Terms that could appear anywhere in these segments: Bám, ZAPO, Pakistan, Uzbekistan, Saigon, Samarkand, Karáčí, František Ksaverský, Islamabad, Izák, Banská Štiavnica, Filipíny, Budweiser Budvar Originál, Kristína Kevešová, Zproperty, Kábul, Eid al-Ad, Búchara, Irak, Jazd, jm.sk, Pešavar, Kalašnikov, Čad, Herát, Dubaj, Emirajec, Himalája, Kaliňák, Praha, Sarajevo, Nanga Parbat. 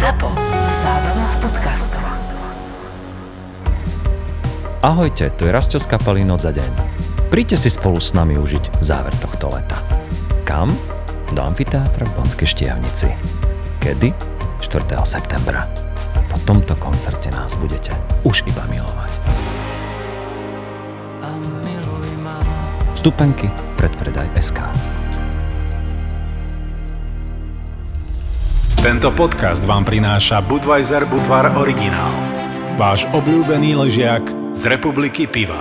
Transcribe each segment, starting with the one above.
ZAPO. Zábrná v podcastov. Ahojte, tu je Rasťo z kapely Noc za deň. Príďte si spolu s nami užiť záver tohto leta. Kam? Do amfiteátra v Banskej Štiavnici. Kedy? 4. septembra. Po tomto koncerte nás budete už iba milovať. Vstupenky predpredaj.sk. Tento podcast vám prináša Budweiser Budvar Originál. Váš obľúbený ležiak z republiky piva.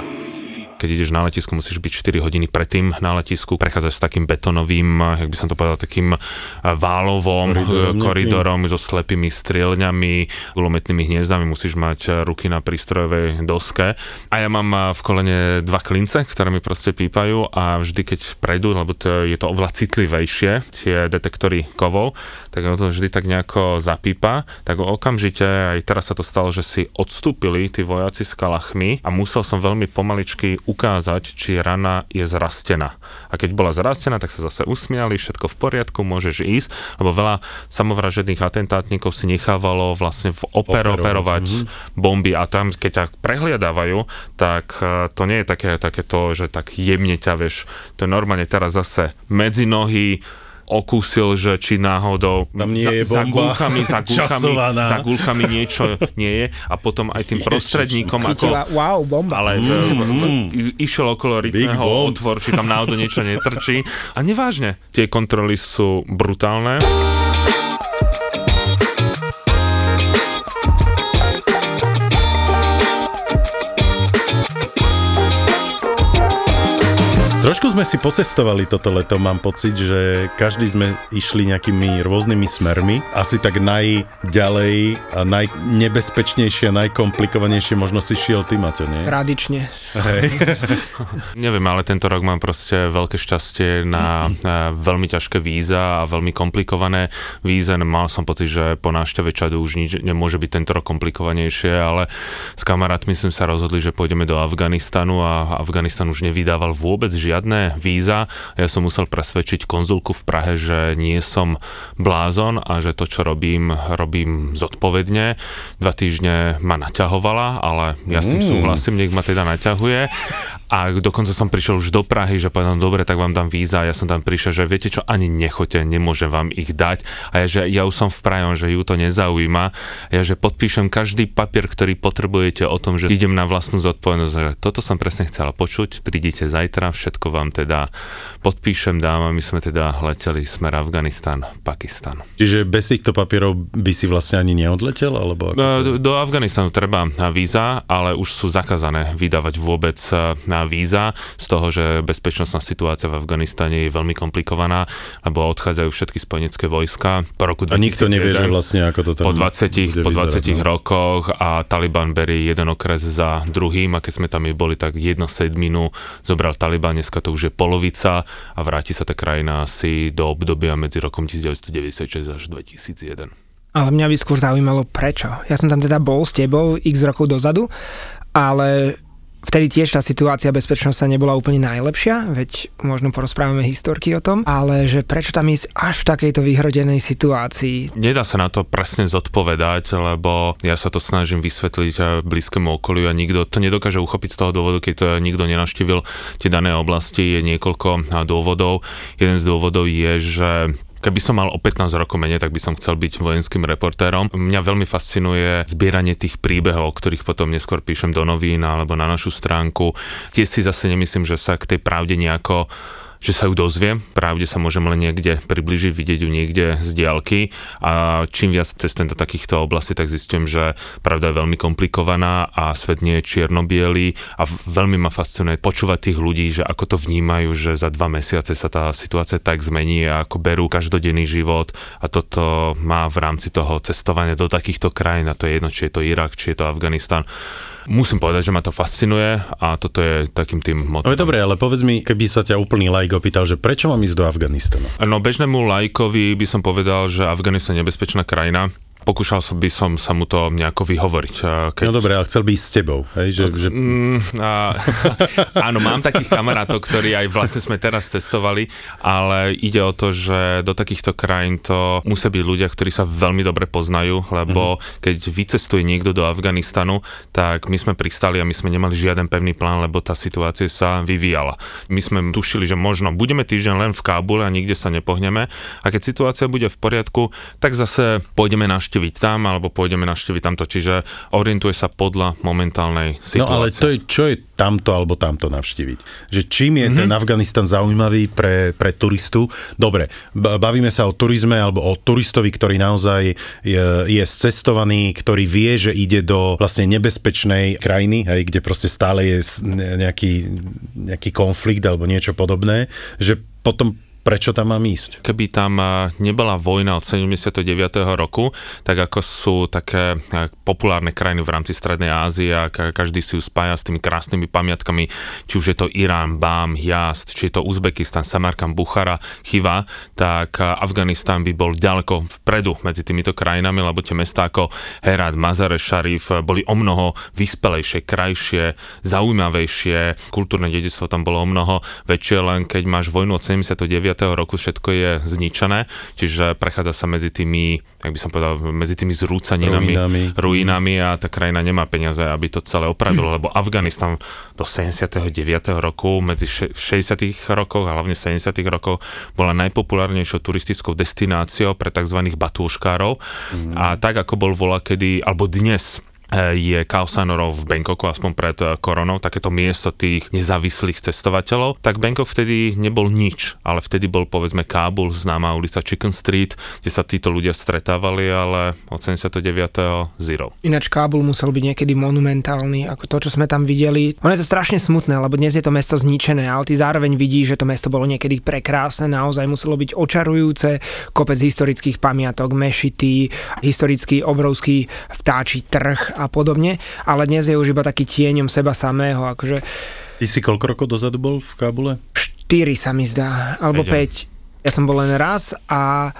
Keď ideš na letisku, musíš byť 4 hodiny predtým na letisku. Prechádzaš s takým betonovým, jak by som to povedal, takým válovom koridorom so slepými strieľňami, gulometnými hniezdami. Musíš mať ruky na prístrojovej doske. A ja mám v kolene dva klince, ktoré mi proste pípajú a vždy, keď prejdú, lebo je to oveľa citlivejšie, tie detektory kovov, tak to vždy tak nejako zapípa. Tak okamžite, aj teraz sa to stalo, že si odstúpili tí vojaci s kalachmi a musel som veľmi pomaličky ukázať, či rana je zrastená. A keď bola zrastená, tak sa zase usmiali, všetko v poriadku, môžeš ísť, lebo veľa samovražedných atentátnikov si nechávalo vlastne operovať bomby a tam, keď ťa prehliadávajú, tak to nie je také to, že tak jemne ťa, vieš, to je normálne teraz zase medzi nohy, okúsil, že či náhodou za gulkami niečo nie je a potom aj tým prostredníkom ako bomba. Ale išiel okolo rytného otvor, či tam náhodou niečo netrčí. A nevážne, tie kontroly sú brutálne. Trošku sme si pocestovali toto leto, mám pocit, že každý sme išli nejakými rôznymi smermi. Asi tak najďalej a najnebezpečnejšie a najkomplikovanejšie možno si šiel ty, Maťo, nie? Tradične. Hej. Neviem, ale tento rok mám proste veľké šťastie na veľmi ťažké víza a veľmi komplikované víza. Mal som pocit, že po návšteve Čadu už nič nemôže byť tento rok komplikovanejšie, ale s kamarátmi sme sa rozhodli, že pôjdeme do Afganistanu a Afganistan už nevydával vôbec žiadne víza. Ja som musel presvedčiť konzulku v Prahe, že nie som blázon a že to, čo robím zodpovedne. 2 týždne ma naťahovala, ale ja s tým súhlasím, nech ma teda naťahuje. A dokonca som prišiel už do Prahy, že povedal, dobre, tak vám dám víza. Ja som tam prišiel, že viete čo, ani nechoďte, nemôžem vám ich dať. A ja, že ja už som v Prahe, že ju to nezaujíma. Ja, že podpíšem každý papier, ktorý potrebujete o tom, že idem na vlastnú zodpovednosť. Že toto som presne chcela počuť, prídite zajtra, všetko vám teda podpíšem, dám a my sme teda leteli smer Afganistan, Pakistan. Čiže bez týchto papierov by si vlastne ani neodletel? Alebo ako to... Do Afganistanu treba víza, ale už sú zakázané vydávať vôbec na víza, z toho, že bezpečnostná situácia v Afganistane je veľmi komplikovaná, lebo odchádzajú všetky spojenecké vojska. Po roku 2001, a nikto nevie, že vlastne ako to tam po 20 rokoch a Taliban berie jeden okres za druhým a keď sme tam boli, tak 1/7 zobral Taliban, dneska to už je polovica a vráti sa tá krajina asi do obdobia medzi rokom 1996 až 2001. Ale mňa by skôr zaujímalo prečo. Ja som tam teda bol s tebou x rokov dozadu, ale vtedy tiež tá situácia bezpečnostná nebola úplne najlepšia, veď možno porozprávame historky o tom, ale že prečo tam ísť až v takejto vyhrodenej situácii? Nedá sa na to presne zodpovedať, lebo ja sa to snažím vysvetliť blízkému okoliu a nikto to nedokáže uchopiť z toho dôvodu, keď nikto nenavštívil tie dané oblasti. Je niekoľko dôvodov. Jeden z dôvodov je, že keby som mal o 15 rokov menej, tak by som chcel byť vojenským reportérom. Mňa veľmi fascinuje zbieranie tých príbehov, o ktorých potom neskôr píšem do novín alebo na našu stránku. Tiež si zase nemyslím, že sa k tej pravde nejako že sa ju dozviem, pravde sa môžem len niekde približiť, vidieť ju niekde z diaľky a čím viac cestujem do takýchto oblastí, tak zistím, že pravda je veľmi komplikovaná a svet nie je čierno-biely a veľmi ma fascinuje počúvať tých ľudí, že ako to vnímajú, že za 2 mesiace sa tá situácia tak zmení a ako berú každodenný život a toto má v rámci toho cestovania do takýchto krajín a to je jedno, či je to Irak, či je to Afganistan. Musím povedať, že ma to fascinuje a toto je takým tým motivom. Dobre, ale povedz mi, keby sa ťa úplný laik opýtal, že prečo mám ísť do Afganistanu? No bežnému laikovi by som povedal, že Afganistan je nebezpečná krajina. pokúšal by som sa mu to nejako vyhovoriť. Keď... No dobre, ale chcel by ísť s tebou, hej? Že... Áno, mám takých kamarátov, ktorí aj vlastne sme teraz cestovali, ale ide o to, že do takýchto krajín to musia byť ľudia, ktorí sa veľmi dobre poznajú, lebo keď vycestuje niekto do Afganistanu, tak my sme pristali a my sme nemali žiaden pevný plán, lebo tá situácia sa vyvíjala. My sme tušili, že možno budeme týždeň len v Kábule a nikde sa nepohneme, a keď situácia bude v poriadku, tak zase pôjdeme navštíviť tam, alebo pôjdeme navštíviť tamto, čiže orientuje sa podľa momentálnej situácie. No ale to je, čo je tamto alebo tamto navštíviť? Že čím je ten Afganistan zaujímavý pre turistu? Dobre, bavíme sa o turizme alebo o turistovi, ktorý naozaj je scestovaný, ktorý vie, že ide do vlastne nebezpečnej krajiny, hej, kde proste stále je nejaký konflikt alebo niečo podobné, že potom prečo tam mám ísť? Keby tam nebola vojna od 79. roku, tak ako sú také populárne krajiny v rámci Strednej Ázie a každý si ju spája s tými krásnymi pamiatkami, či už je to Irán, Bám, Jazd, či je to Uzbekistan, Samarkand, Búchara, Chiva, tak Afganistan by bol ďaleko vpredu medzi týmito krajinami, lebo tie mestá ako Herát, Mazar-e Šarif boli o mnoho vyspelejšie, krajšie, zaujímavejšie, kultúrne dedičstvo tam bolo o mnoho väčšie, len keď máš vojnu od 79. roku, všetko je zničené, čiže prechádza sa medzi tými, jak by som povedal, medzi tými zrúcaninami, ruinami a tá krajina nemá peniaze, aby to celé opravilo, lebo Afganistan do 79. roku, medzi 60. rokoch a hlavne 70. rokov bola najpopulárnejšou turistickou destináciou pre tzv. Batúškárov a tak, ako bol volakedy, alebo dnes je Kaosanorov v Bangkoku, aspoň pred koronou, takéto miesto tých nezávislých cestovateľov, tak Bangkok vtedy nebol nič, ale vtedy bol povedzme Kábul, známa ulica Chicken Street, kde sa títo ľudia stretávali, ale od 79. zero. Ináč Kábul musel byť niekedy monumentálny, ako to, čo sme tam videli. Ono je to strašne smutné, lebo dnes je to mesto zničené, ale ty zároveň vidíš, že to mesto bolo niekedy prekrásne, naozaj muselo byť očarujúce, kopec historických pamiatok, mešity, historický obrovský vtáčí trh a podobne, ale dnes je už iba taký tieňom seba samého, akože... Ty si koľko rokov dozadu bol v Kábule? 4 sa mi zdá, alebo 5. Ja som bol len raz a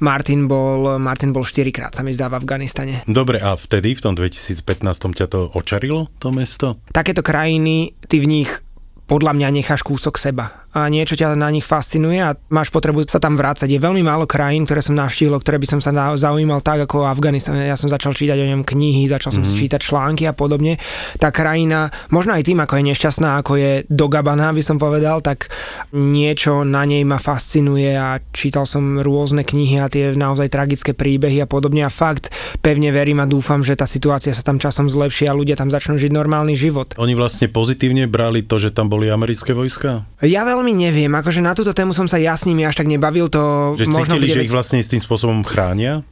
Martin bol 4-krát, sa mi zdá, v Afganistane. Dobre, a vtedy, v tom 2015, ťa to očarilo, to mesto? Takéto krajiny, ty v nich podľa mňa necháš kúsok seba a niečo ťa na nich fascinuje a máš potrebu sa tam vrácať. Je veľmi málo krajín, ktoré som navštívil, ktoré by som sa zaujímal tak ako Afganistan. Ja som začal čítať o ňom knihy, začal som čítať články a podobne. Tá krajina, možno aj tým, ako je nešťastná, ako je dogabaná, by som povedal, tak niečo na nej ma fascinuje a čítal som rôzne knihy a tie naozaj tragické príbehy a podobne a fakt pevne verím a dúfam, že tá situácia sa tam časom zlepší a ľudia tam začnú žiť normálny život. Oni vlastne pozitívne brali to, že tam boli americké vojská? Ja veľmi neviem, akože na túto tému som sa ja s nimi až tak nebavil, to že možno... Cítili, že ich vlastne s tým spôsobom chránia?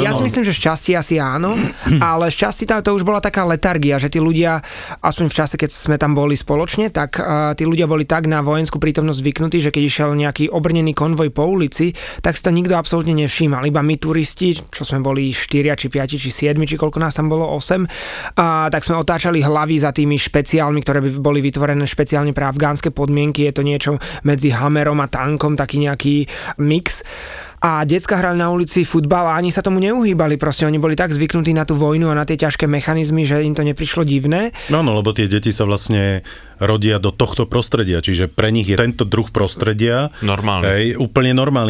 Ja si myslím, že šťastie asi áno, ale šťastie to už bola taká letargia, že tí ľudia, aspoň v čase, keď sme tam boli spoločne, tak tí ľudia boli tak na vojenskú prítomnosť zvyknutí, že keď išiel nejaký obrnený konvoj po ulici, tak si to nikto absolútne nevšímal, iba my turisti, čo sme boli 4 či 5 či 7, či koľko nás tam bolo 8, tak sme otáčali hlavy za tými špeciálmi, ktoré boli vytvorené špeciálne pre afgánske podmienky, je to niečo medzi Hammerom a tankom, taký nejaký mix. A decka hrali na ulici futbal a ani sa tomu neuhýbali, proste oni boli tak zvyknutí na tú vojnu a na tie ťažké mechanizmy, že im to neprišlo divné. No, lebo tie deti sa vlastne rodia do tohto prostredia, čiže pre nich je tento druh prostredia normálny,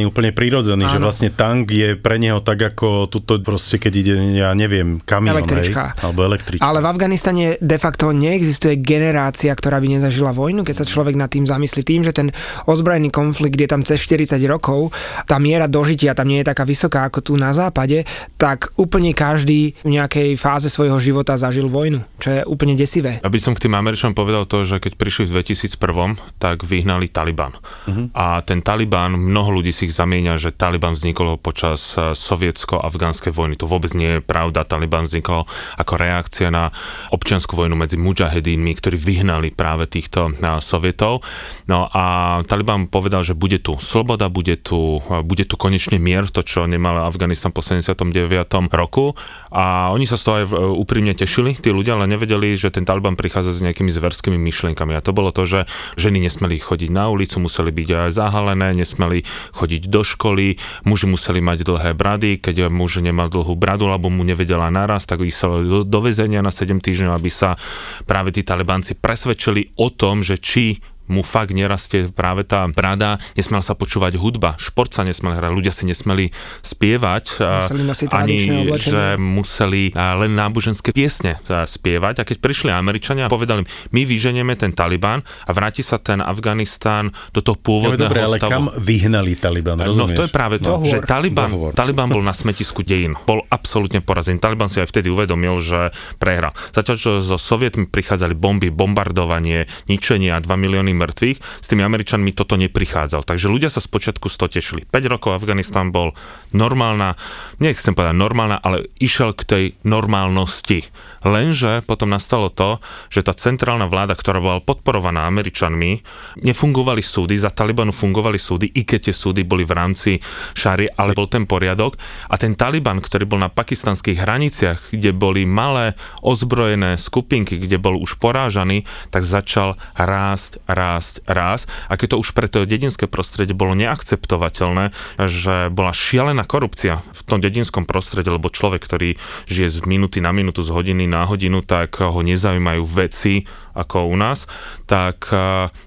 úplne prírodzený, áno. Že vlastne tank je pre neho tak ako tuto proste, keď ide, ja neviem, kamión, alebo električka. Ale v Afganistane de facto neexistuje generácia, ktorá by nezažila vojnu, keď sa človek nad tým zamyslí, tým, že ten ozbrojený konflikt je tam cez 40 rokov, tá miera dožitia tam nie je taká vysoká ako tu na západe, tak úplne každý v nejakej fáze svojho života zažil vojnu, čo je úplne desivé. Aby som k tým Američanom povedal to, že keď prišli v 2001, tak vyhnali Taliban. A ten Taliban, mnoho ľudí si ich zamieňa, že Taliban vznikol počas sovietsko-afgánskej vojny. To vôbec nie je pravda. Taliban vznikol ako reakcia na občiansku vojnu medzi mudžahedínmi, ktorí vyhnali práve týchto sovietov. No a Taliban povedal, že bude tu sloboda, bude tu koniec konečne mier, to čo nemala Afganistan po 79. roku, a oni sa z toho aj úprimne tešili, tí ľudia, ale nevedeli, že ten Taliban prichádza s nejakými zverskými myšlienkami. A to bolo to, že ženy nesmeli chodiť na ulicu, museli byť aj zahalené, nesmeli chodiť do školy, muži museli mať dlhé brady, keď muž nemal dlhú bradu, alebo mu nevedela naraz, tak ich sa do väzenia na 7 týždňov, aby sa práve tí Talibanci presvedčili o tom, že či mu fakt nerastie práve tá brada, nesmel sa počúvať hudba, šport sa nesmel hrať, ľudia si nesmeli spievať, ani že museli len náboženské piesne spievať. A keď prišli Američania a povedali, my vyženieme ten Taliban a vráti sa ten Afganistán do toho pôvodného stavu. Ale kam vyhnali Taliban, rozumieš? No to je práve to, že Taliban bol na smetisku dejín, bol absolútne porazený. Taliban si aj vtedy uvedomil, že prehral. Zatiaľ, čo so Sovietmi prichádzali bomby, bombardovanie, ničenia, 2 milióny mŕtvych, s tými Američanmi toto neprichádzal. Takže ľudia sa spočiatku z toho tešili. 5 rokov Afganistan bol normálna, nechcem povedať normálna, ale išiel k tej normálnosti. Lenže potom nastalo to, že tá centrálna vláda, ktorá bola podporovaná Američanmi, nefungovali súdy, za Talibanu fungovali súdy, i keď tie súdy boli v rámci šárie, ale bol ten poriadok. A ten Taliban, ktorý bol na pakistanských hraniciach, kde boli malé ozbrojené skupinky, kde bol už porážaný, tak začal rásť. A keď to už pre to dedinské prostredie bolo neakceptovateľné, že bola šialená korupcia v tom dedinskom prostredí, lebo človek, ktorý žije z minúty na minútu, z hodiny na hodinu, tak ho nezaujímajú veci ako u nás, tak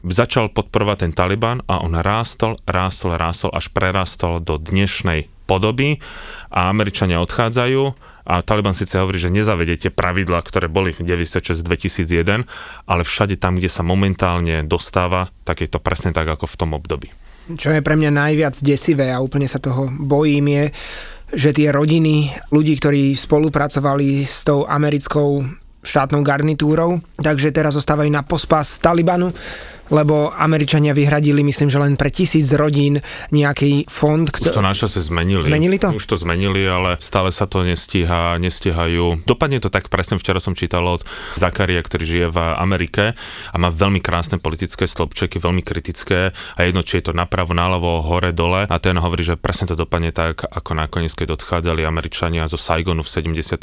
začal podporovať ten Taliban a on rástol, až prerastol do dnešnej podoby a Američania odchádzajú. A Taliban síce hovorí, že nezavedete pravidlá, ktoré boli v 96-2001, ale všade tam, kde sa momentálne dostáva, tak je to presne tak, ako v tom období. Čo je pre mňa najviac desivé a úplne sa toho bojím je, že tie rodiny ľudí, ktorí spolupracovali s tou americkou štátnou garnitúrou, takže teraz zostávajú na pospas Talibanu, lebo Američania vyhradili, myslím, že len pre 1000 rodín nejaký fond. Už to našťastie zmenili. Zmenili to? Už to zmenili, ale stále sa to nestíhajú. Dopadne to tak, presne včera som čítal od Zakaria, ktorý žije v Amerike a má veľmi krásne politické stĺpčeky, veľmi kritické a jedno, či je to napravo, naľavo, hore, dole, a ten hovorí, že presne to dopadne tak, ako nakoniec, keď odchádzali Američania zo Saigonu v 75.,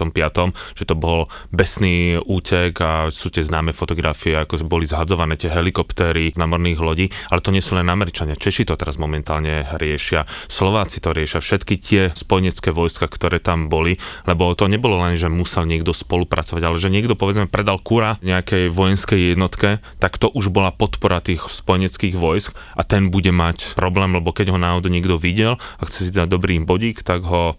že to bol besný útek a sú tie známe fotografie, ako boli zhadzované tie helikoptéry z námorných lodí, ale to nie sú len Američania. Češi to teraz momentálne riešia, Slováci to riešia, všetky tie spojenecké vojska, ktoré tam boli, lebo to nebolo len, že musel niekto spolupracovať, ale že niekto, povedzme, predal kura nejakej vojenskej jednotke, tak to už bola podpora tých spojeneckých vojsk a ten bude mať problém, lebo keď ho náhodou niekto videl a chce si dať dobrý bodík, tak ho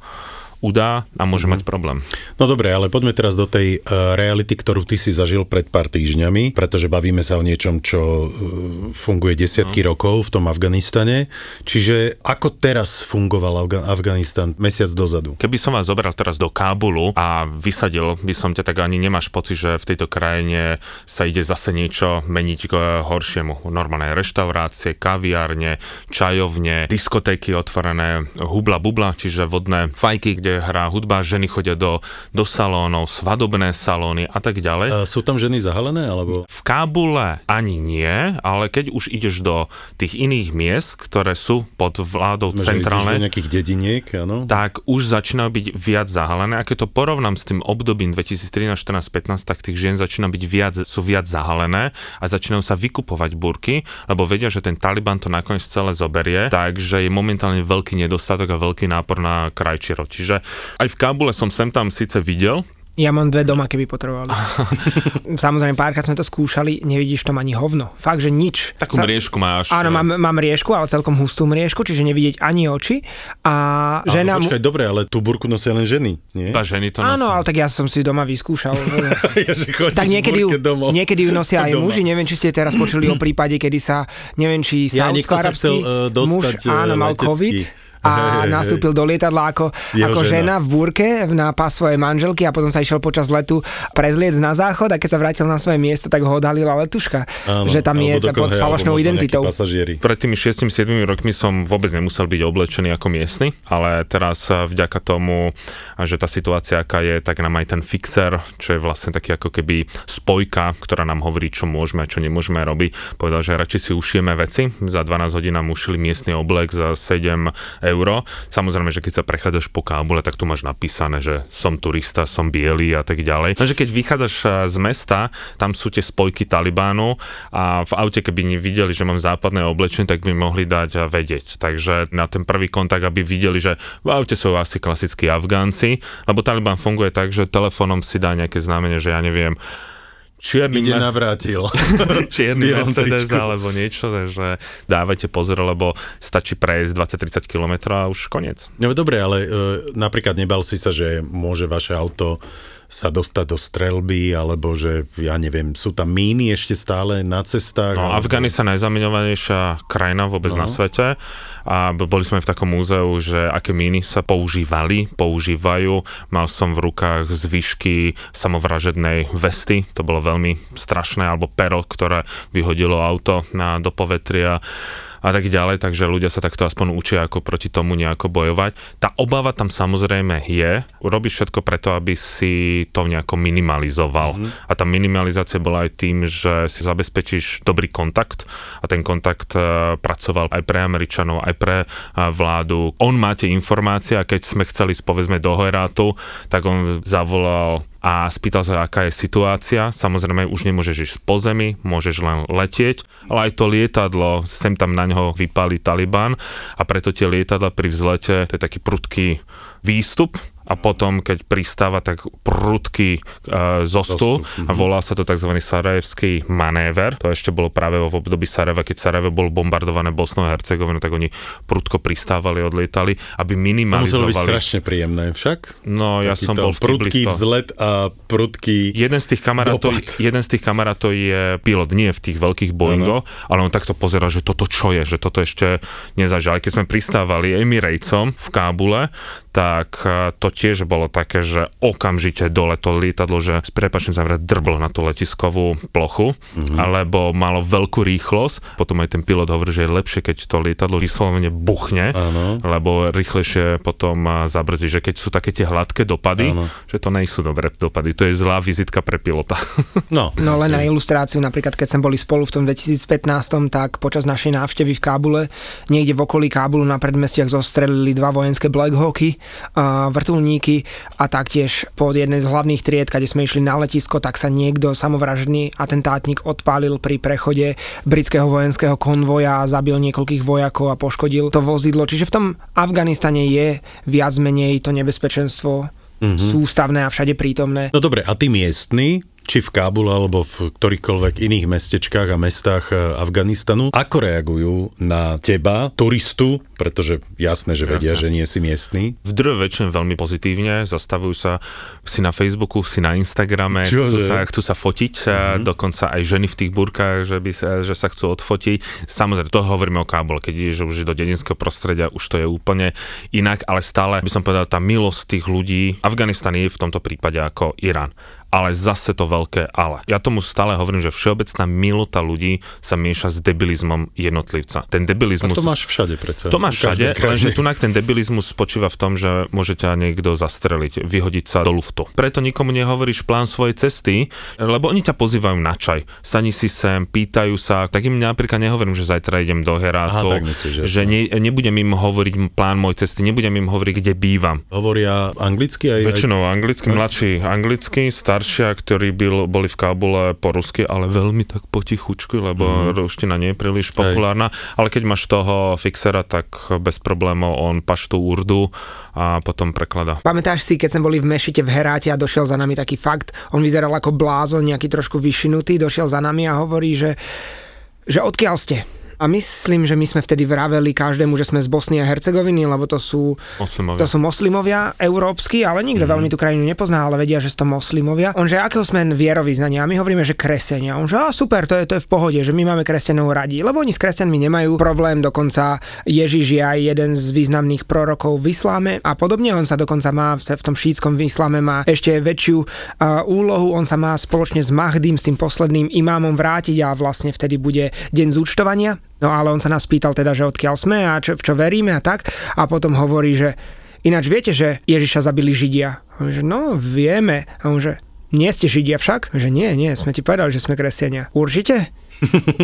udá a môže mať problém. No dobre, ale poďme teraz do tej reality, ktorú ty si zažil pred pár týždňami, pretože bavíme sa o niečom, čo funguje desiatky rokov v tom Afganistane. Čiže ako teraz fungoval Afganistan mesiac dozadu? Keby som vás zobral teraz do Kábulu a vysadil by som ťa, tak ani nemáš pocit, že v tejto krajine sa ide zase niečo meniť k horšiemu. Normálne reštaurácie, kaviárne, čajovne, diskotéky otvorené, hubla bubla, čiže vodné fajky, kde hrá hudba, ženy chodia do salónov, svadobné salóny a tak ďalej. Sú tam ženy zahalené? Alebo? V Kábule ani nie, ale keď už ideš do tých iných miest, ktoré sú pod vládou centrálnej, nejakých dediniek, áno, tak už začínajú byť viac zahalené. A keď to porovnám s tým obdobím 2013, 14, 15, tak tých žien začína byť viac zahalené a začínajú sa vykupovať burky, lebo vedia, že ten Taliban to nakoniec celé zoberie, takže je momentálne veľký nedostatok a veľký nápor na krajčírov. Čiže aj v Kábule som sem tam síce videl. Ja mám dve doma, keby potrebovali. Samozrejme, párkrát sme to skúšali, nevidíš tam ani hovno. Fakt, že nič. Takú mriežku máš. Áno, mám mriežku, ale celkom hustú mriežku, čiže nevidieť ani oči. A žena... Počkaj, dobre, ale tú burku nosia len ženy, nie? Tá ženy to nosia. Áno, ale tak ja som si doma vyskúšal. Tak niekedy ju nosia aj muži, neviem, či ste teraz počuli o prípade, kedy sa, neviem, či saúdsko-arabský muž, áno, mal COVID a nastúpil do lietadla ako žena v búrke na pás svojej manželky a potom sa išiel počas letu prezliec na záchod a keď sa vrátil na svoje miesto, tak ho odhalila letuška, áno, že tam je pod falošnou identitou. Pred tými 6-7 rokmi som vôbec nemusel byť oblečený ako miestny, ale teraz vďaka tomu, že tá situácia aká je, tak nám aj ten fixer, čo je vlastne taký ako keby spojka, ktorá nám hovorí, čo môžeme a čo nemôžeme robiť, povedal, že radšej si ušijeme veci. Za 12 hodín nám ušili miestny oblek za 7 eur euro. Samozrejme, že keď sa prechádzaš po Kábule, tak tu máš napísané, že som turista, som biely a tak ďalej. Takže keď vychádzaš z mesta, tam sú tie spojky Talibánu a v aute, keby videli, že mám západné oblečenie, tak by mohli dať vedieť. Takže na ten prvý kontakt, aby videli, že v aute sú asi klasickí Afgánci, lebo Talibán funguje tak, že telefónom si dá nejaké znamenie, že ja neviem, čierny Mercedes alebo niečo, takže dávajte pozor, lebo stačí prejsť 20-30 km a už koniec. No dobre, ale napríklad nebal si sa, že môže vaše auto sa dostať do strelby, alebo že, ja neviem, sú tam míny ešte stále na cestách? No, Afganistan je najzamiňovanejšia krajina vôbec na svete a boli sme v takom múzeu, že aké míny sa používajú. Mal som v rukách zvyšky samovražednej vesty, to bolo veľmi strašné, alebo pero, ktoré vyhodilo auto do povetria a tak ďalej, takže ľudia sa takto aspoň učia, ako proti tomu nejako bojovať. Tá obava tam samozrejme je, urobíš všetko preto, aby si to nejako minimalizoval. A tá minimalizácia bola aj tým, že si zabezpečíš dobrý kontakt a ten kontakt pracoval aj pre Američanov, aj pre vládu. On má tie informácie a keď sme chceli ísť, povedzme, do Herátu, tak on zavolal a spýtal sa, aká je situácia. Samozrejme, už nemôžeš ísť po zemi, môžeš len letieť, ale aj to lietadlo, sem tam na ňo vypálí Taliban a preto tie lietadla pri vzlete, to je taký prudký výstup a potom, keď pristáva, tak prudký zostup a volá sa to tzv. Sarajevský manéver. To ešte bolo práve v období Sarajeva, keď Sarajevo bolo bombardované Bosnou a Hercegovinou, tak oni prudko pristávali, odlietali, aby minimalizovali. To muselo byť strašne príjemné však. No, ja som bol v prudký vzlet a prudký jeden z tých kamarátov je pilot, nie v tých veľkých Boeingoch, ale on takto pozeral, že toto čo je, že toto ešte nezažil. Keď sme pristávali Emirajcom v Kábule, tak to tiež bolo také, že okamžite dole to lietadlo, že s prepačným závrať drblo na tú letiskovú plochu, alebo malo veľkú rýchlosť. Potom aj ten pilot hovorí, že je lepšie, keď to lietadlo vyslovene buchne, lebo rýchlejšie potom zabrzí, že keď sú také tie hladké dopady, že to nejsú dobré dopady. To je zlá vizitka pre pilota. No len na ilustráciu, napríklad keď sme boli spolu v tom 2015, tak počas našej návštevy v Kábule, niekde v okolí Kábulu na predmestiach zostrelili dva vojenské Black Hawky, vrtuľníky a taktiež pod jednej z hlavných tried, kde sme išli na letisko, tak sa niekto samovražedný atentátnik odpálil pri prechode britského vojenského konvoja a zabil niekoľkých vojakov a poškodil to vozidlo. Čiže v tom Afganistane je viac menej to nebezpečenstvo sústavné a všade prítomné. No dobre, a tí miestni, či v Kábule alebo v ktorýchkoľvek iných mestečkách a mestách Afganistanu, ako reagujú na teba, turistu, pretože jasné, že vedia, že nie si miestny? V druhej väčšine veľmi pozitívne, zastavujú sa si na Facebooku, si na Instagrame, chcú sa fotiť, dokonca aj ženy v tých burkách, že sa chcú odfotiť. Samozrejme, to hovoríme o Kábule, keď ideš už do dedinského prostredia, už to je úplne inak, ale stále by som povedal, tá milosť tých ľudí. Afganistan je v tomto prípade ako Irán. Ale zase to veľké ale. Ja tomu stále hovorím, že všeobecná milota ľudí sa mieša s debilizmom jednotlivca. Ten debilizmus... A to máš všade predsa. To máš všade, lenže tunak ten debilizmus spočíva v tom, že môže ťa niekto zastreliť, vyhodiť sa do luftu. Preto nikomu nehovoríš plán svojej cesty, lebo oni ťa pozývajú na čaj. Sani si sem, pýtajú sa, tak im napríklad nehovorím, že zajtra idem do Herátu, že nebudem im hovoriť plán mojej cesty, nebudem im hovoriť, kde bývam. Hovoria anglicky aj... Väčšinou anglicky, mladší anglicky, ktorí boli v Kábule po rusky, ale veľmi tak potichučky, lebo ruština nie je príliš populárna. Ale keď máš toho fixera, tak bez problémov on paštú urdu a potom prekladá. Pamätáš si, keď sme boli v mešite v Heráte a došiel za nami taký fakt, on vyzeral ako blázon, nejaký trošku vyšinutý, došiel za nami a hovorí, že odkiaľ ste? A myslím, že my sme vtedy vraveli každému, že sme z Bosny a Hercegoviny, lebo to sú moslimovia európsky, ale nikto veľmi tú krajinu nepozná, ale vedia, že sú to moslimovia. Onže akého sme vierovyznania? My hovoríme, že kresťania. Onže super, to je v pohode, že my máme kresťanov radi, lebo oni s kresťanmi nemajú problém, dokonca Ježiš je aj jeden z významných prorokov v isláme a podobne. On sa dokonca má v tom šítskom islame má ešte väčšiu úlohu, on sa má spoločne s Mahdím, s tým posledným imámom vrátiť a vlastne vtedy bude deň zúčtovania. No ale on sa nás pýtal teda, že odkiaľ sme a v čo veríme a tak. A potom hovorí, že ináč viete, že Ježiša zabili Židia. A on že no, vieme. A on že nie ste Židia však? A on že nie, sme ti povedali, že sme kresťania. Určite?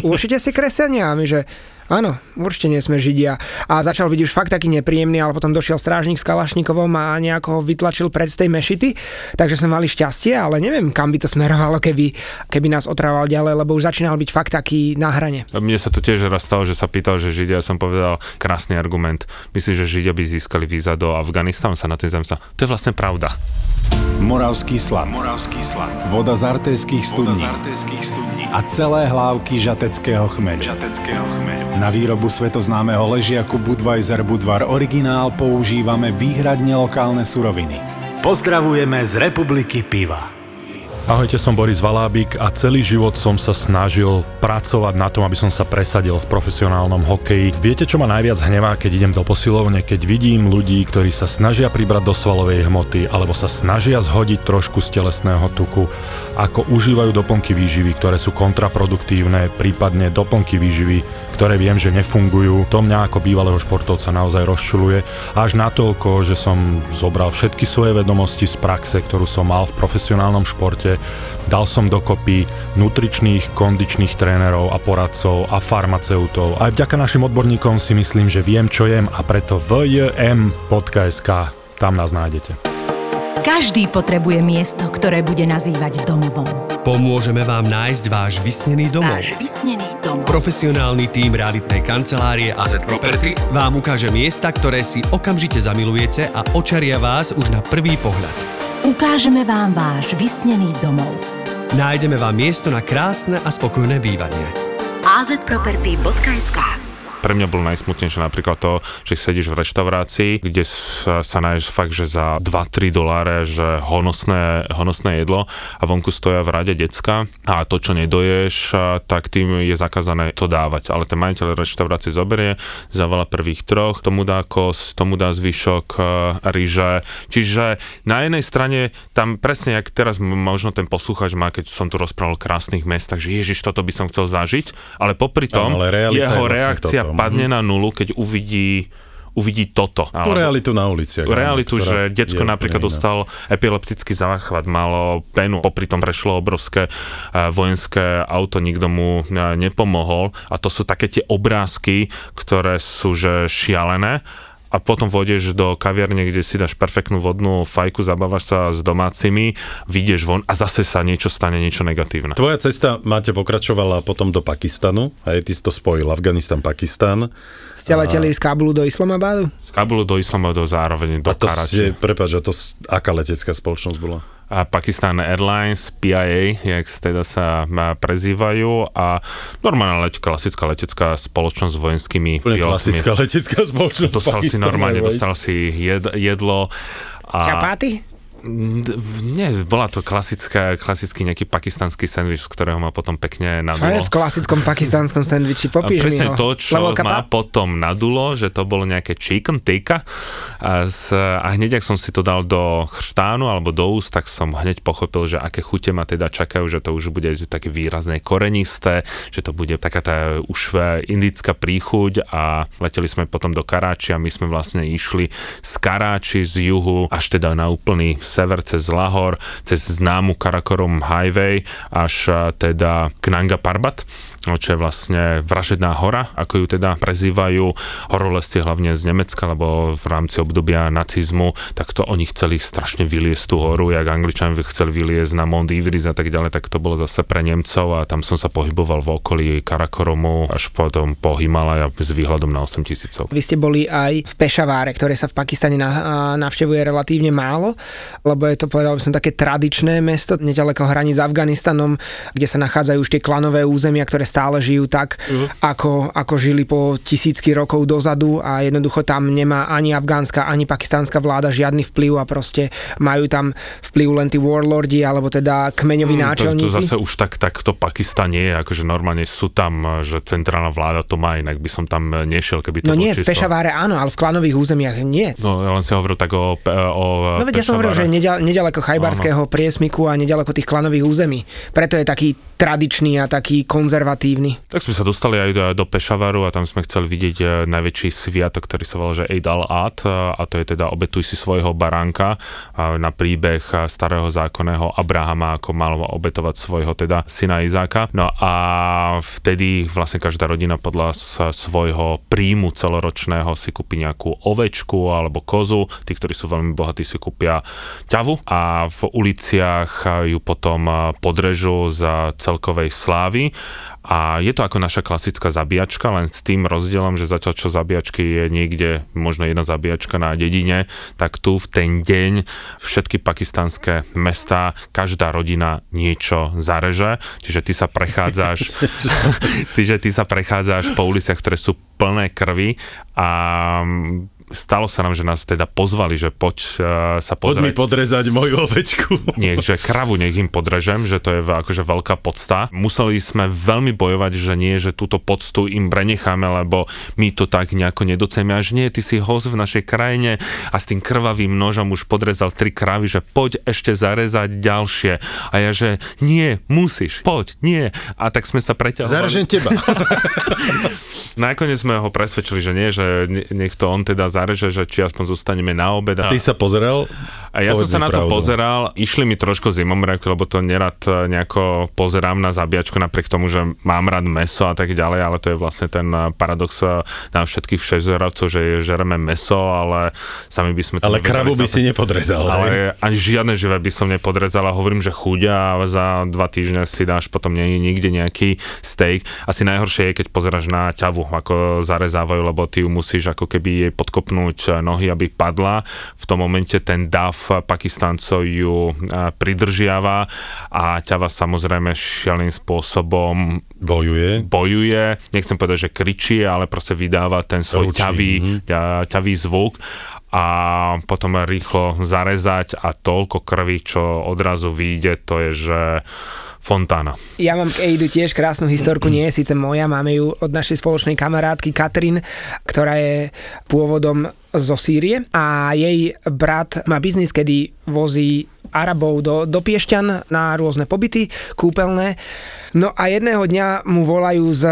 Určite si kresenia, my že áno, určite nie sme Židia. A začal byť už fakt taký nepríjemný, ale potom došiel strážnik s kalašníkovom a nejako ho vytlačil preč z tej mešity, takže sme mali šťastie, ale neviem, kam by to smerovalo, keby nás otrával ďalej, lebo už začínal byť fakt taký na hrane. Mne sa to tiež raz stalo, že sa pýtal, že Židia, som povedal krásny argument. Myslím, že Židia by získali víza do Afganistanu, sa na tým zamyslel. To je vlastne pravda. Moravský slad, voda z artéských studní a celé hlávky žateckého chmedu. Na výrobu svetoznámeho ležiaku Budweiser Budvar Originál používame výhradne lokálne suroviny. Pozdravujeme z Republiky piva. Ahojte, som Boris Valábik a celý život som sa snažil pracovať na tom, aby som sa presadil v profesionálnom hokeji. Viete, čo ma najviac hnevá, keď idem do posilovne, keď vidím ľudí, ktorí sa snažia pribrať do svalovej hmoty alebo sa snažia zhodiť trošku z telesného tuku, ako užívajú doplnky výživy, ktoré sú kontraproduktívne, prípadne doplnky výživy, ktoré viem, že nefungujú. To mňa ako bývalého športovca naozaj rozčuluje, až natoľko, že som zobral všetky svoje vedomosti z praxe, ktorú som mal v profesionálnom športe. Dal som dokopy nutričných, kondičných trénerov a poradcov a farmaceutov. Aj vďaka našim odborníkom si myslím, že viem, čo jem, a preto jm.sk, tam nás nájdete. Každý potrebuje miesto, ktoré bude nazývať domovom. Pomôžeme vám nájsť váš vysnený domov. Profesionálny tím realitnej kancelárie a Zproperty vám ukáže miesta, ktoré si okamžite zamilujete a očaria vás už na prvý pohľad. Ukážeme vám váš vysnený domov. Nájdeme vám miesto na krásne a spokojné bývanie. azproperty.sk. Pre mňa bolo najsmutnejšie napríklad to, že sedíš v reštaurácii, kde sa nájdeš fakt, že za $2-3, že honosné jedlo, a vonku stoja v rade decka a to, čo nedoješ, tak tým je zakázané to dávať. Ale ten majiteľ reštaurácie zoberie, zavolá prvých troch, tomu dá zvyšok ryže. Čiže na jednej strane tam presne, jak teraz možno ten poslucháč má, keď som tu rozprával o krásnych mestách, že ježiš, toto by som chcel zažiť, ale popri tom jeho reakcia padne na nulu, keď uvidí toto. Tú realitu na ulici. Realitu, že decko napríklad dostal epileptický záchvat, malo penu, popri tom prešlo obrovské vojenské auto, nikto mu nepomohol, a to sú také tie obrázky, ktoré sú že šialené. A potom vôjdeš do kaviarne, kde si dáš perfektnú vodnú fajku, zabávaš sa s domácimi, vyjdeš von a zase sa niečo stane, niečo negatívne. Tvoja cesta, Máte, pokračovala potom do Pakistanu, a ty si to spojil, Afganistan, Pakistan. Ste leteli z Kábulu do Islamabadu? Z Kábulu do Islamabadu zároveň do Karáčí. Prepáč, a to aká letecká spoločnosť bola? A Pakistan Airlines, PIA, jak teda sa prezývajú, a normálna klasická letecká spoločnosť s vojenskými pilotmi. Klasická letecká spoločnosť. Dostal si normálne, dostal si jedlo. Čapáty? Nie, bola to klasický nejaký pakistanský sandvič, z ktorého má potom pekne nadulo. Čo je v klasickom pakistanskom sandviči? Popíš mi ho. Presne to, čo má potom nadulo, že to bolo nejaké chicken tikka, a hneď, ak som si to dal do chštánu alebo do úst, tak som hneď pochopil, že aké chute ma teda čakajú, že to už bude také výrazné korenisté, že to bude taká tá už indická príchuť, a leteli sme potom do Karáči a my sme vlastne išli z Karáči z juhu až teda na úplný sever, cez Lahor, cez známu Karakorum Highway, až teda k Nanga Parbat, čo je vlastne vražedná hora, ako ju teda prezývajú horolezci hlavne z Nemecka, lebo v rámci obdobia nacizmu, tak to oni chceli strašne vyliesť tú horu, jak Angličan chcel vyliesť na Mount Everest a tak ďalej, tak to bolo zase pre Nemcov, a tam som sa pohyboval v okolí Karakorumu až potom po Himalaja s výhľadom na 8000. Vy ste boli aj v Pešaváre, ktoré sa v Pakistane navštevuje relatívne málo, lebo je to, povedal by som, také tradičné mesto, neďaleko hraní s Afganistanom, kde sa nachádzajú už tie klanové územia, ktoré stále žijú tak, ako žili po tisícky rokov dozadu, a jednoducho tam nemá ani afgánska, ani pakistánska vláda žiadny vplyv a proste majú tam vplyv len tí warlordi, alebo teda kmeňoví náčelníci. To zase už takto Pakistan nie je, akože normálne sú tam, že centrálna vláda to má, inak by som tam nešiel, keby to bolo čisto. No nie, v Pešaváre áno, ale v klanových územiach nie. No ja len si hovoril tak o no veď ja som hovoril, že neďaleko Chajbarského priesmyku a neďaleko tých klanových území. Preto je taký tradičný a taký konzervatívny charitatívny. Tak sme sa dostali aj do Pešavaru a tam sme chceli vidieť najväčší sviatok, ktorý sa volá, že Eid al-Ad, a to je teda obetuj si svojho baránka, na príbeh starého zákonného Abrahama, ako mal obetovať svojho teda syna Izáka. No a vtedy vlastne každá rodina podľa svojho príjmu celoročného si kúpi nejakú ovečku alebo kozu. Tí, ktorí sú veľmi bohatí, si kúpia ťavu a v uliciach ju potom podrežú za celkovej slávy. A je to ako naša klasická zabíjačka, len s tým rozdielom, že zatiaľ čo zabíjačky je niekde možno jedna zabíjačka na dedine, tak tu v ten deň všetky pakistanské mestá, každá rodina niečo zareže, čiže ty sa prechádzaš po uliciach, ktoré sú plné krvi, a stalo sa nám, že nás teda pozvali, že poď sa pozrieť. Poď mi podrezať moju ovečku. Nie, že kravu nech im podrežem, že to je akože veľká podsta. Museli sme veľmi bojovať, že nie, že túto poctu im prenecháme, lebo my to tak nejako nedoceniame. Až nie, ty si host v našej krajine a s tým krvavým nožom už podrezal 3 krávy, že poď ešte zarezať ďalšie. A ja, že nie, musíš, poď, nie. A tak sme sa preťahovali. Zarežem teba. Nakoniec sme ho presvedčili, že nie, že nech to on teda zareže, že či aspoň zostaneme na obed. A ty sa pozeral? A ja som sa na to pozeral, išli mi trošku zimomriavky, lebo to nerad nejako pozerám na zabíjačku, napriek tomu, že mám rád mäso a tak ďalej, ale to je vlastne ten paradox na všetkých všežravcov, že žereme mäso, ale sami by sme to... Ale kravu by si nepodrezal. Ale ani žiadne živé by som nepodrezal, a hovorím, že chudia, a za 2 týždne si dáš potom nikde nejaký steak. Asi najhoršie je, keď pozeráš na ťavu, ako zarezávajú, lebo ty ju musíš ako keby jej podkopnúť nohy, aby padla. V tom momente ten dav Pakistáncov ju pridržiava a ťava samozrejme šialeným spôsobom bojuje. Nechcem povedať, že kričí, ale proste vydáva ten svoj ťavý zvuk, a potom rýchlo zarezať, a toľko krvi, čo odrazu vyjde, to je, že fontána. Ja mám k Eidu tiež krásnu historku, nie je síce moja, máme ju od našej spoločnej kamarátky Katrin, ktorá je pôvodom zo Sýrie, a jej brat má biznis, kedy vozí Arabov do Piešťan na rôzne pobyty, kúpeľné. No a jedného dňa mu volajú z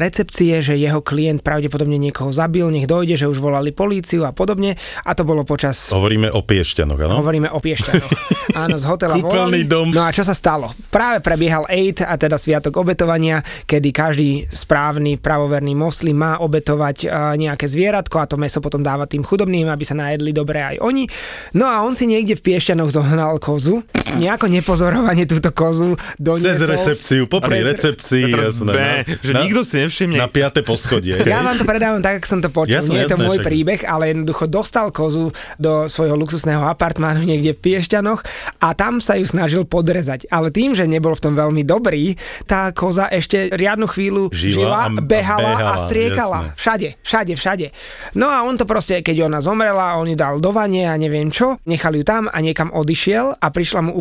recepcie, že jeho klient pravdepodobne niekoho zabil, nech dojde, že už volali políciu a podobne. A to bolo počas... Hovoríme o Piešťanoch, áno? Hovoríme o Piešťanoch. Áno, z hotela volali. Dom. No a čo sa stalo? Práve prebiehal Eid, a teda sviatok obetovania, kedy každý správny pravoverný moslim má obetovať nejaké zvieratko, a to mäso potom dáva tým chudobným, aby sa najedli dobre aj oni. No a on si niekde v Piešťanoch zohnal kozu. Nejako nepozorovanie túto kozu doniesol. Cez recepciu, popri recepcii, jasné. Nikto si nevšimne. Na 5. poschodie. Ja vám to predávam tak, ako som to počul. Nie je to môj príbeh, ale jednoducho dostal kozu do svojho luxusného apartmánu niekde v Piešťanoch a tam sa ju snažil podrezať. Ale tým, že nebol v tom veľmi dobrý, tá koza ešte riadnu chvíľu žila, behala a striekala. Jasné. Všade. No a on to proste, keď ona zomrela, on ju dal do vane a neviem čo, nechal ju tam a niekam odišiel, a prišla mu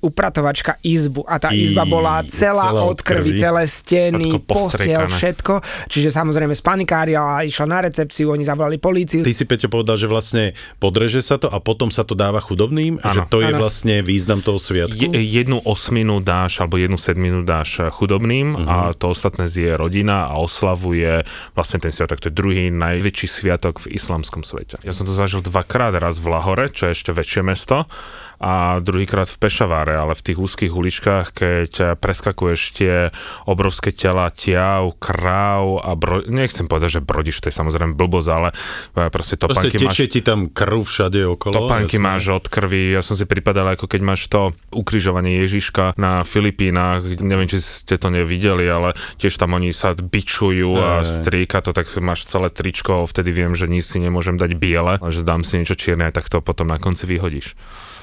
upratovačka izbu. A tá izba bola celá od krvi, celé steny, postiel, všetko. Čiže samozrejme spanikárila, išla na recepciu, oni zavolali políciu. Ty si, Peťo, povedal, že vlastne podreže sa to a potom sa to dáva chudobným, ano, že to je vlastne význam toho sviatku. Jednu osminu dáš, alebo 1/7 dáš chudobným, a to ostatné zje rodina a oslavuje vlastne ten sviatok. To je druhý najväčší sviatok v islamskom svete. Ja som to zažil 2-krát, raz v Lahore, čo je ešte väčšie mesto, a druhýkrát v Pešavare, ale v tých úzkých uličkách, keď preskakuješ tie obrovské tela, kráv a nechcem povedať, že brodiš, to je samozrejme blbosť, ale proste topánky máš... Proste tečie ti tam krv všade okolo. Topánky máš od krvi, ja som si pripadal, ako keď máš to ukrižovanie Ježiška na Filipínach, neviem, či ste to nevideli, ale tiež tam oni sa bičujú a stríka to, tak máš celé tričko, vtedy viem, že nič si nemôžem dať biele, ale že dám si niečo čierne, tak to potom na konci vyhodíš.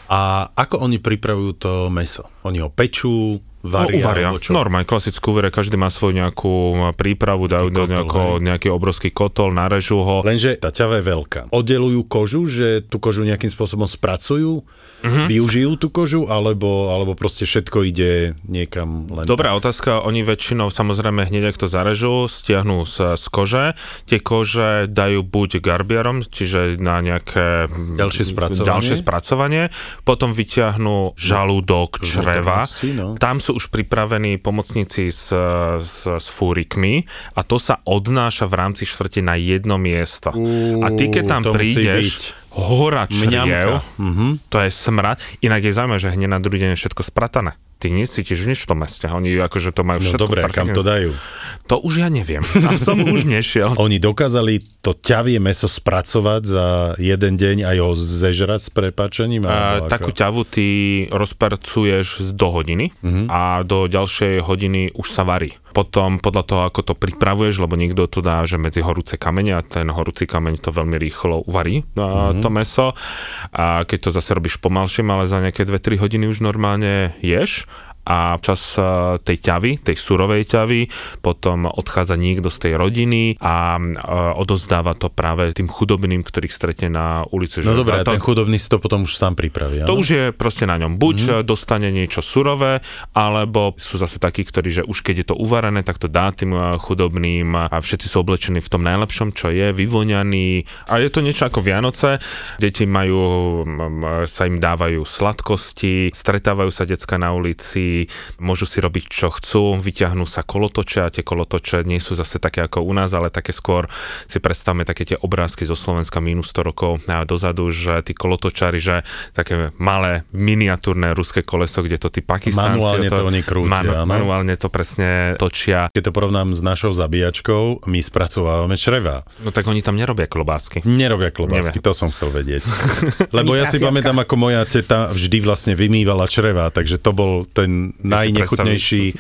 A ako oni pripravujú to mäso? Oni ho pečú, uvaria. Normálne, klasickú uvaria. Každý má svoju nejakú prípravu, dajú do nejaký obrovský kotol, narežú ho. Lenže tá ťava je veľká. Oddelujú kožu, že tú kožu nejakým spôsobom spracujú, využijú tú kožu, alebo proste všetko ide niekam len... Dobrá otázka. Oni väčšinou, samozrejme, hneď ak to zarežú, stiahnú z kože. Tie kože dajú buď garbierom, čiže na nejaké... ďalšie spracovanie. Potom vyťahnú žalúdok, čreva. Tam sú sú už pripravení pomocníci s fúrikmi a to sa odnáša v rámci štvrte na jedno miesto. A ty, keď tam prídeš, hora čriev, to je smrad. Inak je zaujímavé, že hneď na druhý deň je všetko spratané. Ty necítiš nič v tom meste. Oni akože to majú všetko. No dobre, kam to dajú? To už ja neviem. Tam som už nešiel. Oni dokázali to ťavie mäso spracovať za jeden deň aj ho zežrať s prepáčením? Takú ťavu ty rozpercuješ do hodiny a do ďalšej hodiny už sa varí. Potom podľa toho, ako to pripravuješ, lebo niekto to dá, že medzi horúce kamene a ten horúci kameň to veľmi rýchlo uvarí, to mäso. A keď to zase robíš pomalším, ale za nejaké 2-3 hodiny už normálne ješ. A čas tej ťavy, tej surovej ťavy, potom odchádza niekto z tej rodiny a odozdáva to práve tým chudobným, ktorých stretne na ulici. No dobré, ten chudobný si to potom už sám pripraví. To už je proste na ňom. Buď dostane niečo surové, alebo sú zase takí, ktorí, že už keď je to uvarené, tak to dá tým chudobným a všetci sú oblečení v tom najlepšom, čo je, vyvoňaní. A je to niečo ako Vianoce. Deti majú, sa im dávajú sladkosti, stretávajú sa decka na ulici, môžu si robiť, čo chcú, vyťahnú sa kolotoče a tie kolotoče nie sú zase také ako u nás, ale také skôr si predstavme také tie obrázky zo Slovenska minus 100 rokov dozadu, že tí kolotočári, že také malé miniatúrne ruské koleso, kde to tí Pakistánci manuálne to oni krútia, manuálne to presne točia. Keď to porovnám s našou zabíjačkou, my spracovávame čreva. No tak oni tam nerobia klobásky. To som chcel vedieť. Lebo ja si pamätám, ako moja teta vždy vlastne vymývala čreva, takže to bol ten najnechutnejší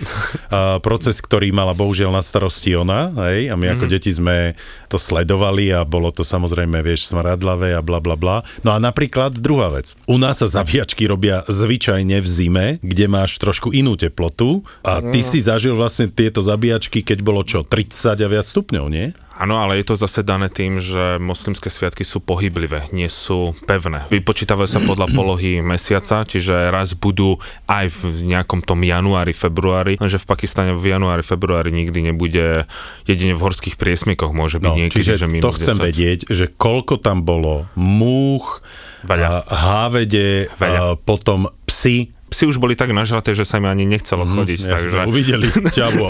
proces, ktorý mala bohužiaľ na starosti ona, hej, a my ako deti sme to sledovali a bolo to samozrejme, vieš, smradlavé a bla bla bla. No a napríklad druhá vec. U nás sa zabíjačky robia zvyčajne v zime, kde máš trošku inú teplotu a ty si zažil vlastne tieto zabíjačky, keď bolo čo, 30 a viac stupňov, nie? Áno, ale je to zase dané tým, že moslimské sviatky sú pohyblivé, nie sú pevné. Vypočítavajú sa podľa polohy mesiaca, čiže raz budú aj v nejakom tom januári, februári, lenže v Pakistane v januári, februári nikdy nebude, jedine v horských priesmykoch môže byť niekedy, že minus 10. Čiže to chcem vedieť, že koľko tam bolo múch, hávede, potom psi. Psi už boli tak nažraté, že sa mi ani nechcelo chodiť. Takže uvideli ťavo.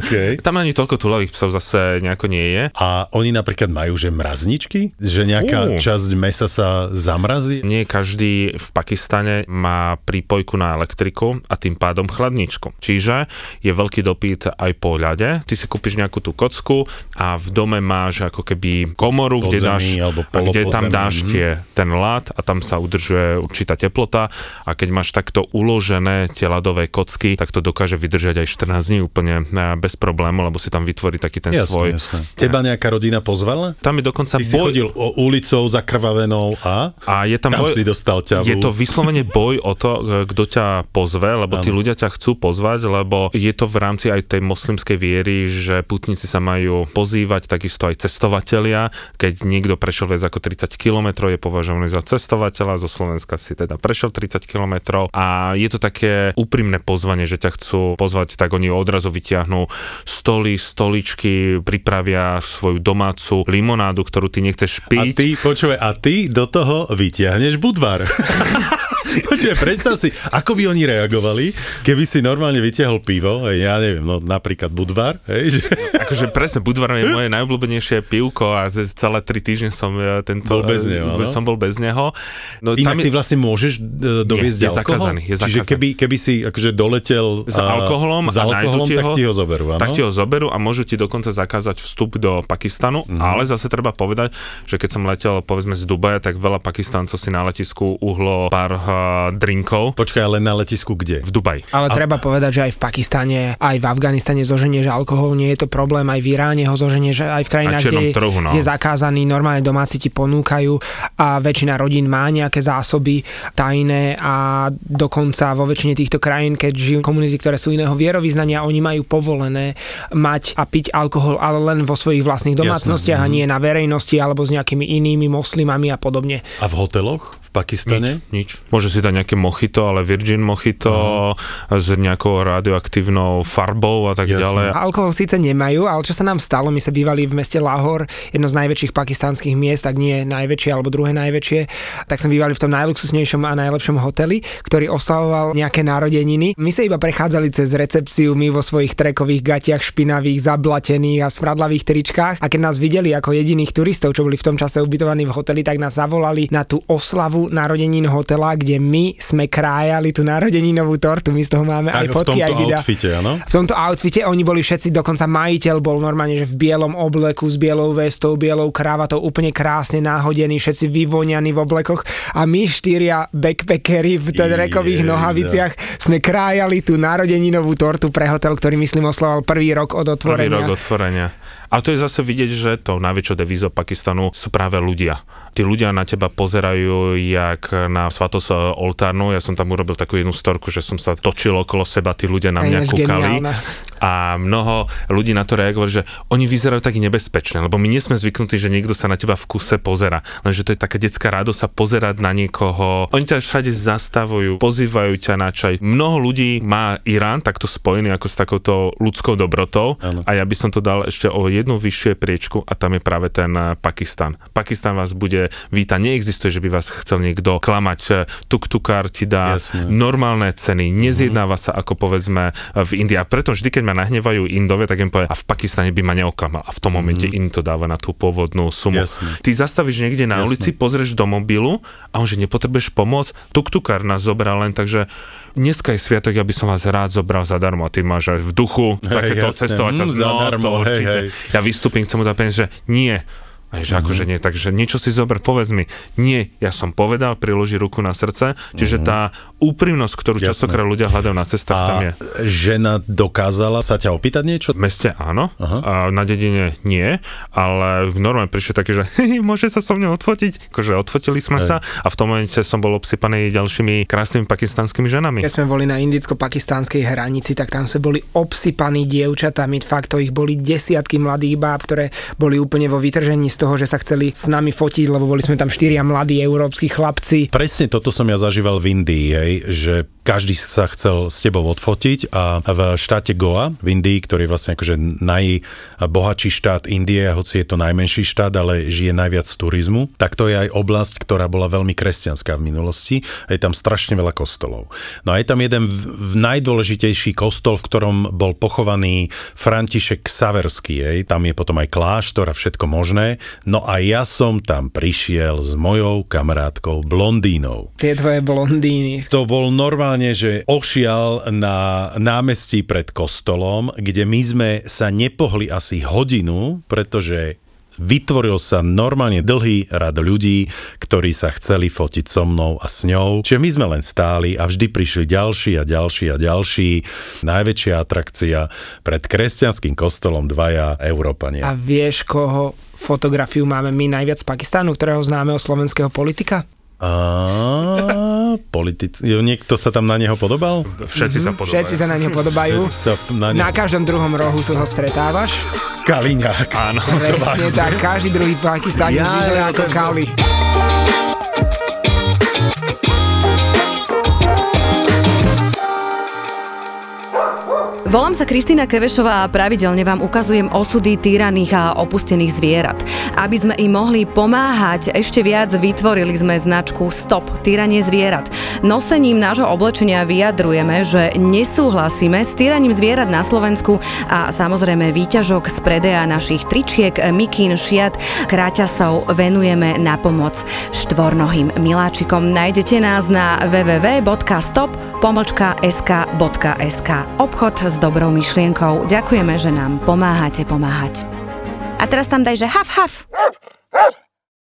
Okay. Tam ani toľko túľavých psov zase nejako nie je. A oni napríklad majú, že mrazničky? Že nejaká časť mesa sa zamrazí? Nie každý v Pakistane má prípojku na elektriku a tým pádom chladničku. Čiže je veľký dopyt aj po ľade. Ty si kúpiš nejakú tú kocku a v dome máš ako keby komoru, kde tam dáš ten ľad a tam sa udržuje určitá teplota. A keď máš takto uložené tie ľadové kocky, tak to dokáže vydržať aj 14 dní úplne bez problému, lebo si tam vytvorí taký ten svoj. Jasne. Teba nejaká rodina pozvala? Tam je dokonca boj. Ty si chodil ulicou zakrvavenou a je tam boj. Si dostal ťavu. Je to vyslovene boj o to, kto ťa pozve, lebo tí ľudia ťa chcú pozvať, lebo je to v rámci aj tej moslimskej viery, že putníci sa majú pozývať, takisto aj cestovatelia. Keď niekto prešiel viac ako 30 km, je považovaný za cestovateľa, zo Slovenska si teda prešiel 30 km a je to také úprimné pozvanie, že ťa chcú pozvať, tak oni odrazu vyťahnú stoly, stoličky, pripravia svoju domácu limonádu, ktorú ty nechceš piť. A ty do toho vyťahneš Budvar. Počujem, predstav si, ako by oni reagovali, keby si normálne vytiahol pivo, ja neviem, no napríklad Budvar, hej? Akože presne, Budvar je moje najobľúbenejšie pivko a celé 3 týždne som bol bez neho. No, inak ty vlastne môžeš doviezť je alkohol? Je zakázaný. Čiže keby si akože doletel s alkoholom tak ti ho zoberú, áno? Tak ti ho zoberú a môžu ti dokonca zakázať vstup do Pakistanu, ale zase treba povedať, že keď som letel povedzme z Dubaja, tak veľa Pakistáncov si na letisku uhlo pár drinkov. Počkaj, ale na letisku kde? V Dubaji. Ale treba povedať, že aj v Pakistane, aj v Afganistane zoženieš alkohol, nie je to problém, aj v Iráne ho zoženieš, aj v krajinách, kde je zakázaný, normálne domáci ti ponúkajú a väčšina rodín má nejaké zásoby tajné a dokonca vo väčšine týchto krajín, keď žijú komunity, ktoré sú iného vierovyznania, oni majú povolené mať a piť alkohol, ale len vo svojich vlastných domácnostiach a nie na verejnosti alebo s nejakými inými moslimami a podobne. A v hoteloch? Pakistane? Nič. Môže si dať nejaké mojito, ale virgin mojito s nejakou radioaktívnou farbou a tak ďalej. Alkohol síce nemajú, ale čo sa nám stalo, my sa bývali v meste Lahor, jedno z najväčších pakistanských miest, ak nie najväčšie alebo druhé najväčšie, tak sme bývali v tom najluxusnejšom a najlepšom hoteli, ktorý oslavoval nejaké narodeniny. My sa iba prechádzali cez recepciu, my vo svojich trekových gatiach špinavých, zablatených a smradlavých tričkách, a keď nás videli ako jediných turistov, čo boli v tom čase ubytovaní v hoteli, tak nás zavolali na tú oslavu narodenín hotela, kde my sme krájali tú narodeninovú tortu. My z toho máme aj fotky, aj videa. V tomto outfite oni boli všetci, dokonca majiteľ bol normálne, že v bielom obleku s bielou vestou, bielou kravatou, úplne krásne náhodení, všetci vyvonianí v oblekoch, a my štyria backpackeri v trekových nohaviciach sme krájali tú narodeninovú tortu pre hotel, ktorý myslím oslavoval prvý rok od otvorenia. A to je zase vidieť, že to najväčšou devízou Pakistanu sú práve ľudia. Tí ľudia na teba pozerajú jak na svatosť oltárnu. Ja som tam urobil takú jednu storku, že som sa točil okolo seba, tí ľudia na mňa kúkali. A mnoho ľudí na to reagovali, že oni vyzerajú tak nebezpečne, lebo my nie sme zvyknutí, že niekto sa na teba v kuse pozerá. Lenže to je taká detská radosť sa pozerať na niekoho. Oni ťa všade zastavujú, pozývajú ťa na čaj. Mnoho ľudí má Irán takto spojený ako s takouto ľudskou dobrotou. Ano. A ja by som to dal ešte o jednu vyššie priečku, a tam je práve ten Pakistan. Pakistan vás bude víta, neexistuje, že by vás chcel niekto klamať. Tuktukár ti dá normálne ceny, nezjednáva sa ako povedzme v Indii. A preto vždy, keď ma nahnevajú Indové, tak im povie, a v Pakistane by ma neoklamal. A v tom momente im to dáva na tú pôvodnú sumu. Jasne. Ty zastavíš niekde na ulici, pozrieš do mobilu a on, že nepotrebuješ pomoc, tuktukár nás zobral len, takže dneska je sviatok, ja by som vás rád zobral zadarmo, a ty máš aj v duchu takéto cestovateľ. Ja vystúpim, chcem mu dať peniaze, že nie. Že akože nie, takže niečo si zober, povedz mi, nie, ja som povedal, priloží ruku na srdce, čiže tá úprimnosť, ktorú častokrát ľudia hľadajú na cestách, tam je. A žena dokázala sa ťa opýtať niečo? V meste áno, a na dedine nie, ale normálne prišlo také, že môže sa so mnou odfotiť, akože odfotili sme sa, a v tom momente som bol obsypaný ďalšími krásnymi pakistanskými ženami. Keď sme boli na indicko-pakistánskej hranici, tak tam sa boli obsypaní dievčatami, fakt to ich boli desiatky mladých báb, ktoré boli úplne vo vytržení toho, že sa chceli s nami fotiť, lebo boli sme tam štyria mladí európski chlapci. Presne toto som ja zažíval v Indii, hej, že každý sa chcel s tebou odfotiť, a v štáte Goa, v Indii, ktorý je vlastne akože najbohatší štát Indie, hoci je to najmenší štát, ale žije najviac turizmu, tak to je aj oblasť, ktorá bola veľmi kresťanská v minulosti, a je tam strašne veľa kostolov. No a je tam jeden najdôležitejší kostol, v ktorom bol pochovaný František Ksaverský, hej, tam je potom aj kláštor a všetko možné. No a ja som tam prišiel s mojou kamarátkou blondínou. Tie tvoje blondíny. To bol normálne, že ošial na námestí pred kostolom, kde my sme sa nepohli asi hodinu, pretože vytvoril sa normálne dlhý rad ľudí, ktorí sa chceli fotiť so mnou a s ňou. Čiže my sme len stáli a vždy prišli ďalší a ďalší a ďalší. Najväčšia atrakcia pred kresťanským kostolom, dvaja Európania. A vieš, koho fotografiu máme my najviac z Pakistánu, ktorého známeho slovenského politika? Niekto sa tam na neho podobal? Všetci sa podobajú. Všetci sa na neho podobajú. Na každom druhom rohu sa ho stretávaš. Kaliňák. Áno. Presne tak, každý druhý Pakistán vyzerá ako Kali. Volám sa Kristína Kevešová a pravidelne vám ukazujem osudy týraných a opustených zvierat. Aby sme im mohli pomáhať ešte viac, vytvorili sme značku Stop týranie zvierat. Nosením nášho oblečenia vyjadrujeme, že nesúhlasíme s týraním zvierat na Slovensku, a samozrejme výťažok z predaja našich tričiek, mikín, šiat, kráťasov venujeme na pomoc štvornohým miláčikom. Nájdete nás na www.stop-sk.sk. Obchod s dobrou myšlienkou. Ďakujeme, že nám pomáhate pomáhať. A teraz tam daj, že haf, haf.